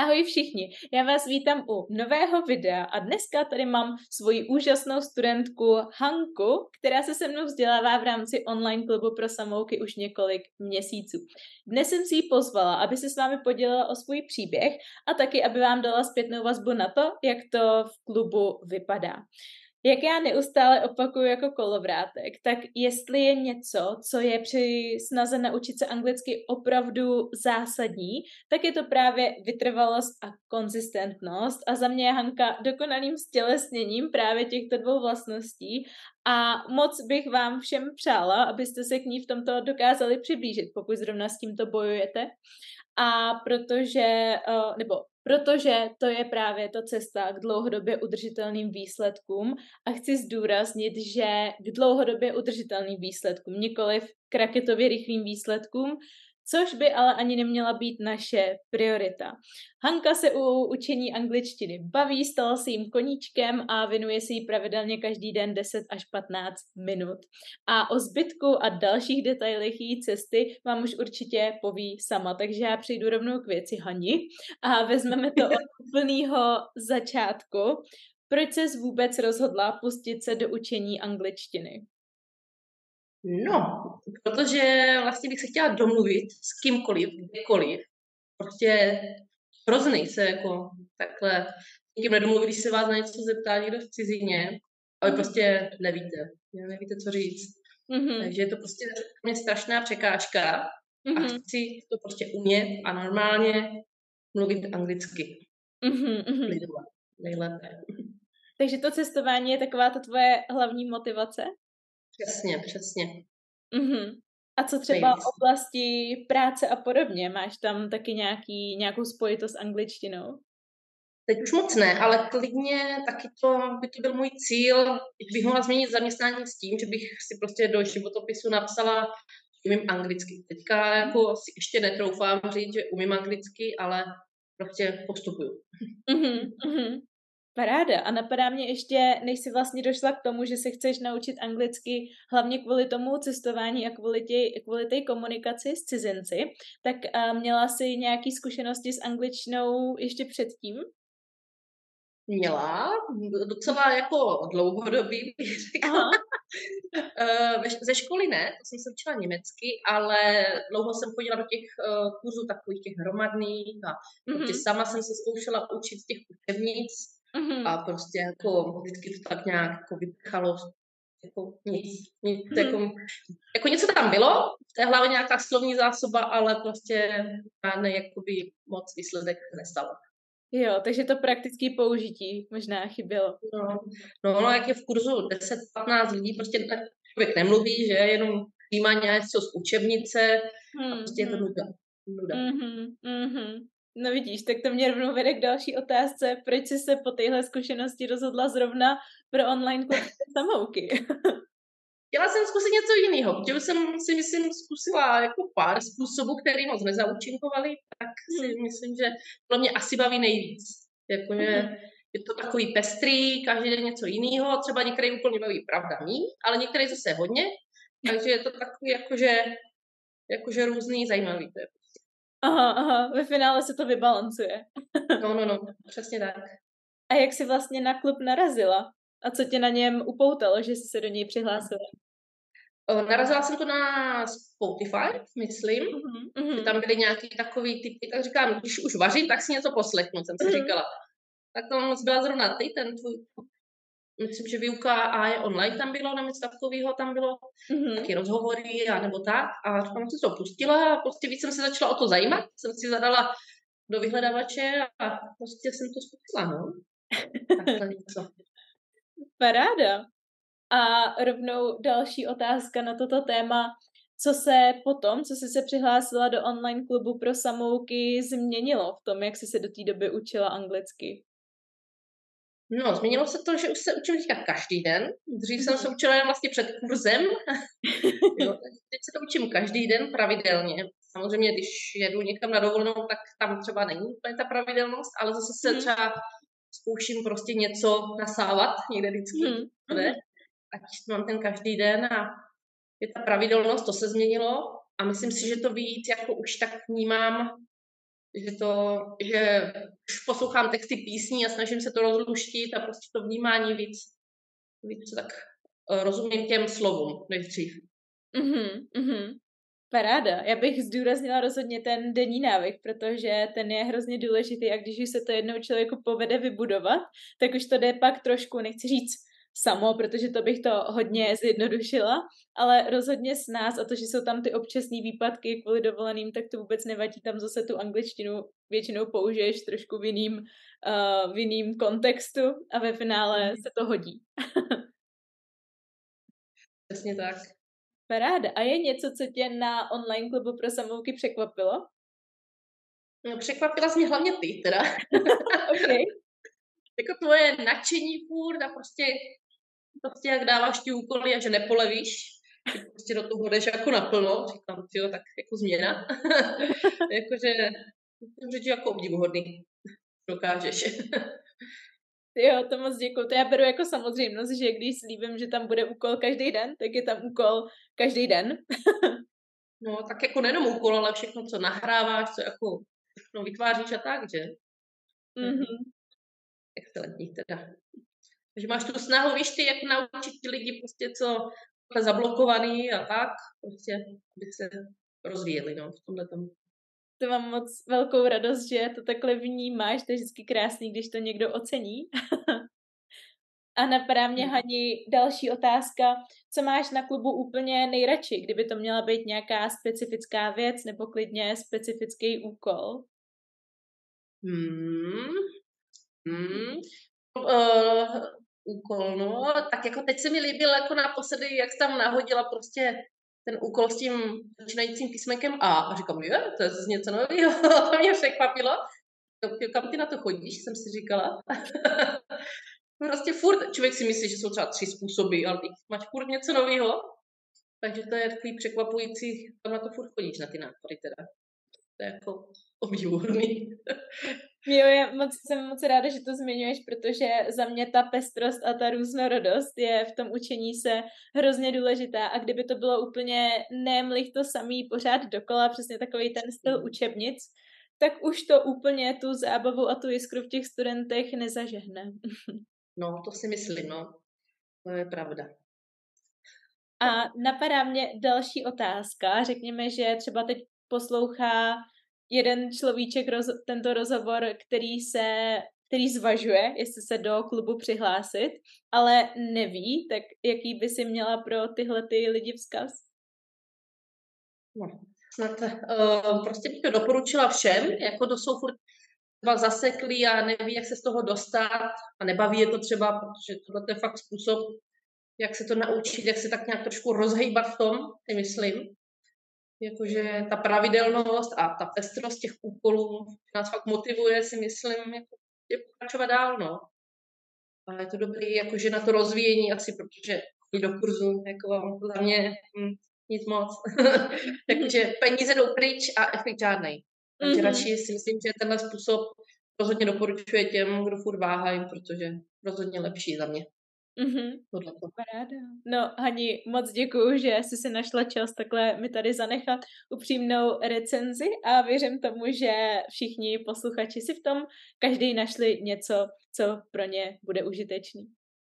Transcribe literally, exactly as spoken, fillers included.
Ahoj všichni, já vás vítám u nového videa a dneska tady mám svoji úžasnou studentku Hanku, která se se mnou vzdělává v rámci online klubu pro samouky už několik měsíců. Dnes jsem si ji pozvala, aby se s vámi podělila o svůj příběh a taky, aby vám dala zpětnou vazbu na to, jak to v klubu vypadá. Jak já neustále opakuju jako kolovrátek, tak jestli je něco, co je při snaze naučit se anglicky opravdu zásadní, tak je to právě vytrvalost a konzistentnost. A za mě je Hanka dokonalým stělesněním právě těchto dvou vlastností a moc bych vám všem přála, abyste se k ní v tomto dokázali přiblížit, pokud zrovna s tímto bojujete. A protože, nebo protože to je právě ta cesta k dlouhodobě udržitelným výsledkům a chci zdůraznit, že k dlouhodobě udržitelným výsledkům, nikoliv k raketově rychlým výsledkům, což by ale ani neměla být naše priorita. Hanka se u učení angličtiny baví, stala se jim koníčkem a věnuje se jí pravidelně každý den deset až patnáct minut. A o zbytku a dalších detailech její cesty vám už určitě poví sama, takže já přejdu rovnou k věci Hani a vezmeme to od úplného začátku. Proč ses vůbec rozhodla pustit se do učení angličtiny? No, protože vlastně bych se chtěla domluvit s kýmkoliv, kdekoliv. Prostě hrozný se jako takhle nikým nedomluvit, když se vás na něco zeptá někdo v cizině, ale prostě nevíte, nevíte, co říct. Mm-hmm. Takže je to prostě mě strašná překážka mm-hmm. a chci to prostě umět a normálně mluvit anglicky. Mm-hmm. Lidová, nejlépe. Takže to cestování je taková ta tvoje hlavní motivace? Přesně, přesně. Uh-huh. A co třeba v oblasti práce a podobně? Máš tam taky nějaký, nějakou spojitost s angličtinou? Teď už moc ne, ale klidně taky to by to byl můj cíl. Bych mohla změnit zaměstnání s tím, že bych si prostě do životopisu napsala, že umím anglicky. Teďka jako si ještě netroufám říct, že umím anglicky, ale prostě postupuju. Uh-huh, uh-huh. Paráda. A napadá mě ještě, než jsi vlastně došla k tomu, že se chceš naučit anglicky, hlavně kvůli tomu cestování a kvůli té kvůli té komunikaci s cizinci, tak uh, měla jsi nějaké zkušenosti s angličtinou ještě předtím? Měla. Docela jako dlouhodobý, bych řekla. Ze školy ne, to jsem se učila německy, ale dlouho jsem chodila do těch uh, kurzů takových těch hromadných a mm-hmm. sama jsem se zkoušela učit těch učebnic. Mm-hmm. A prostě jako vždycky to tak nějak jako vypchalo jako nic, nic mm-hmm. jako, jako něco tam bylo, v té hlavě nějaká slovní zásoba, ale prostě ne, jakoby moc výsledek nestalo. Jo, takže to praktické použití možná chybělo. No, no, no jak je v kurzu deset patnáct lidí, prostě člověk nemluví, že jenom přijímá něco z učebnice mm-hmm. a prostě je to nuda. nuda. Mm-hmm. Mm-hmm. No vidíš, tak to mě rovnou vede k další otázce. Proč jsi se po téhle zkušenosti rozhodla zrovna pro online klub pro samouky? Chtěla jsem zkusit něco jiného, protože jsem si myslím zkusila jako pár způsobů, které moc nezaučinkovaly, tak si myslím, že pro mě asi baví nejvíc. Jako je, je to takový pestrý, každý den něco jiného, třeba některý úplně baví pravda mí, ale některý zase hodně, takže je to takový jakože, jakože různý zajímavý. To je. Aha, aha, ve finále se to vybalancuje. No, no, no, přesně tak. A jak jsi vlastně na klub narazila? A co tě na něm upoutalo, že jsi se do něj přihlásila? Narazila jsem to na Spotify, myslím. Uh-huh, uh-huh. Tam byly nějaký takový typy, tak říkám, když už vařím, tak si něco poslechnu, jsem si uh-huh. říkala. Tak tam byla zrovna ty, ten tvůj, myslím, že výuka A I online tam bylo, nebo něco takového tam bylo, mm-hmm. taky rozhovory a nebo tak. A říkám, jsem se to pustila a prostě víc jsem se začala o to zajímat. Jsem si zadala do vyhledavače a prostě jsem to zkusila, no. Takhle něco. Paráda. A rovnou další otázka na toto téma. Co se potom, co jsi se přihlásila do online klubu pro samouky, změnilo v tom, jak jsi se do té doby učila anglicky? No, změnilo se to, že už se učím teďka každý den. Dřív jsem se učila jen vlastně před kurzem. Jo, teď se to učím každý den pravidelně. Samozřejmě, když jedu někam na dovolenou, tak tam třeba není úplně ta pravidelnost, ale zase se mm. třeba zkouším prostě něco nasávat někde vždycky. Mm. Ne? Ať mám ten každý den a je ta pravidelnost, to se změnilo a myslím si, že to víc, jako už tak vnímám, že to, že už poslouchám texty písní a snažím se to rozluštit a prostě to vnímání víc, víc tak rozumím těm slovům než dřív. Mm-hmm, mm-hmm. Paráda. Já bych zdůraznila rozhodně ten denní návyk, protože ten je hrozně důležitý a když už se to jednou člověku povede vybudovat, tak už to jde pak trošku, nechci říct samo, protože to bych to hodně zjednodušila, ale rozhodně s nás a to, že jsou tam ty občasné výpadky kvůli dovoleným, tak to vůbec nevadí, tam zase tu angličtinu většinou použiješ trošku v jiným, uh, v jiným kontextu a ve finále se to hodí. Přesně tak. Paráda. A je něco, co tě na online klubu pro samouky překvapilo? No, překvapila jsi mě hlavně ty, teda. Okay. Jako tvoje nadšení furt a prostě, prostě jak dáváš ti úkoly a že nepolevíš, že prostě do toho jdeš jako naplno, říkám, tyjo, tak jako změna. Jakože, že ti jako obdivuhodný dokážeš. Jo, to moc děkuju. To já beru jako samozřejmost, že když slíbím, že tam bude úkol každý den, tak je tam úkol každý den. No, tak jako nejenom úkol, ale všechno, co nahráváš, co jako všechno vytváříš a tak, že? Mm-hmm. Excelentní teda. Takže máš tu snahu, víš ty, jak naučit ty lidi prostě, co je zablokovaný a tak, prostě, aby se rozvíjeli, no, v tomhle tomu. To mám moc velkou radost, že to takhle vnímáš, to je vždycky krásný, když to někdo ocení. A napadá mě, Hani, další otázka. Co máš na klubu úplně nejradši, kdyby to měla být nějaká specifická věc nebo klidně specifický úkol? Hmm. Hmm. Uh, úkol, no. Tak jako teď se mi líbil jako naposledy, jak jsi tam nahodila prostě ten úkol s tím začínajícím písmenkem A. A říkám, jo, to je zase něco nového, to mě překvapilo. Kam ty na to chodíš, jsem si říkala. Prostě furt, člověk si myslí, že jsou třeba tři způsoby, ale ty máš furt něco nového. Takže to je takový překvapující, tam na to furt chodíš, na ty nápady teda. To je jako obdivuhodný. Jo, já moc, jsem moc ráda, že to zmiňuješ, protože za mě ta pestrost a ta různorodost je v tom učení se hrozně důležitá a kdyby to bylo úplně nemlich to samý pořád dokola, přesně takový ten styl učebnic, tak už to úplně tu zábavu a tu jiskru v těch studentech nezažehne. No, to si myslím, no. To je pravda. A napadá mě další otázka. Řekněme, že třeba teď poslouchá jeden človíček roz, tento rozhovor, který se, který zvažuje, jestli se do klubu přihlásit, ale neví, tak jaký by si měla pro tyhle ty lidi vzkaz? No, snad uh, prostě bych to doporučila všem, jako to jsou furt třeba zaseklí a neví, jak se z toho dostat a nebaví je to třeba, protože tohle je fakt způsob, jak se to naučit, jak se tak nějak trošku rozhejbat v tom, si myslím. Jakože ta pravidelnost a ta pestrost těch úkolů nás fakt motivuje, si myslím, jako pokračovat dál, no. A je to dobrý, jakože na to rozvíjení asi, protože do kurzu, jako za mě hm, nic moc. Takže peníze jdou pryč a efekt žádnej. Takže mm-hmm. radši si myslím, že tenhle způsob rozhodně doporučuje těm, kdo furt váhají, protože rozhodně lepší za mě. Mm-hmm. No, Hani, moc děkuju, že jsi si našla čas takhle mi tady zanechat upřímnou recenzi a věřím tomu, že všichni posluchači si v tom každý našli něco, co pro ně bude užitečný.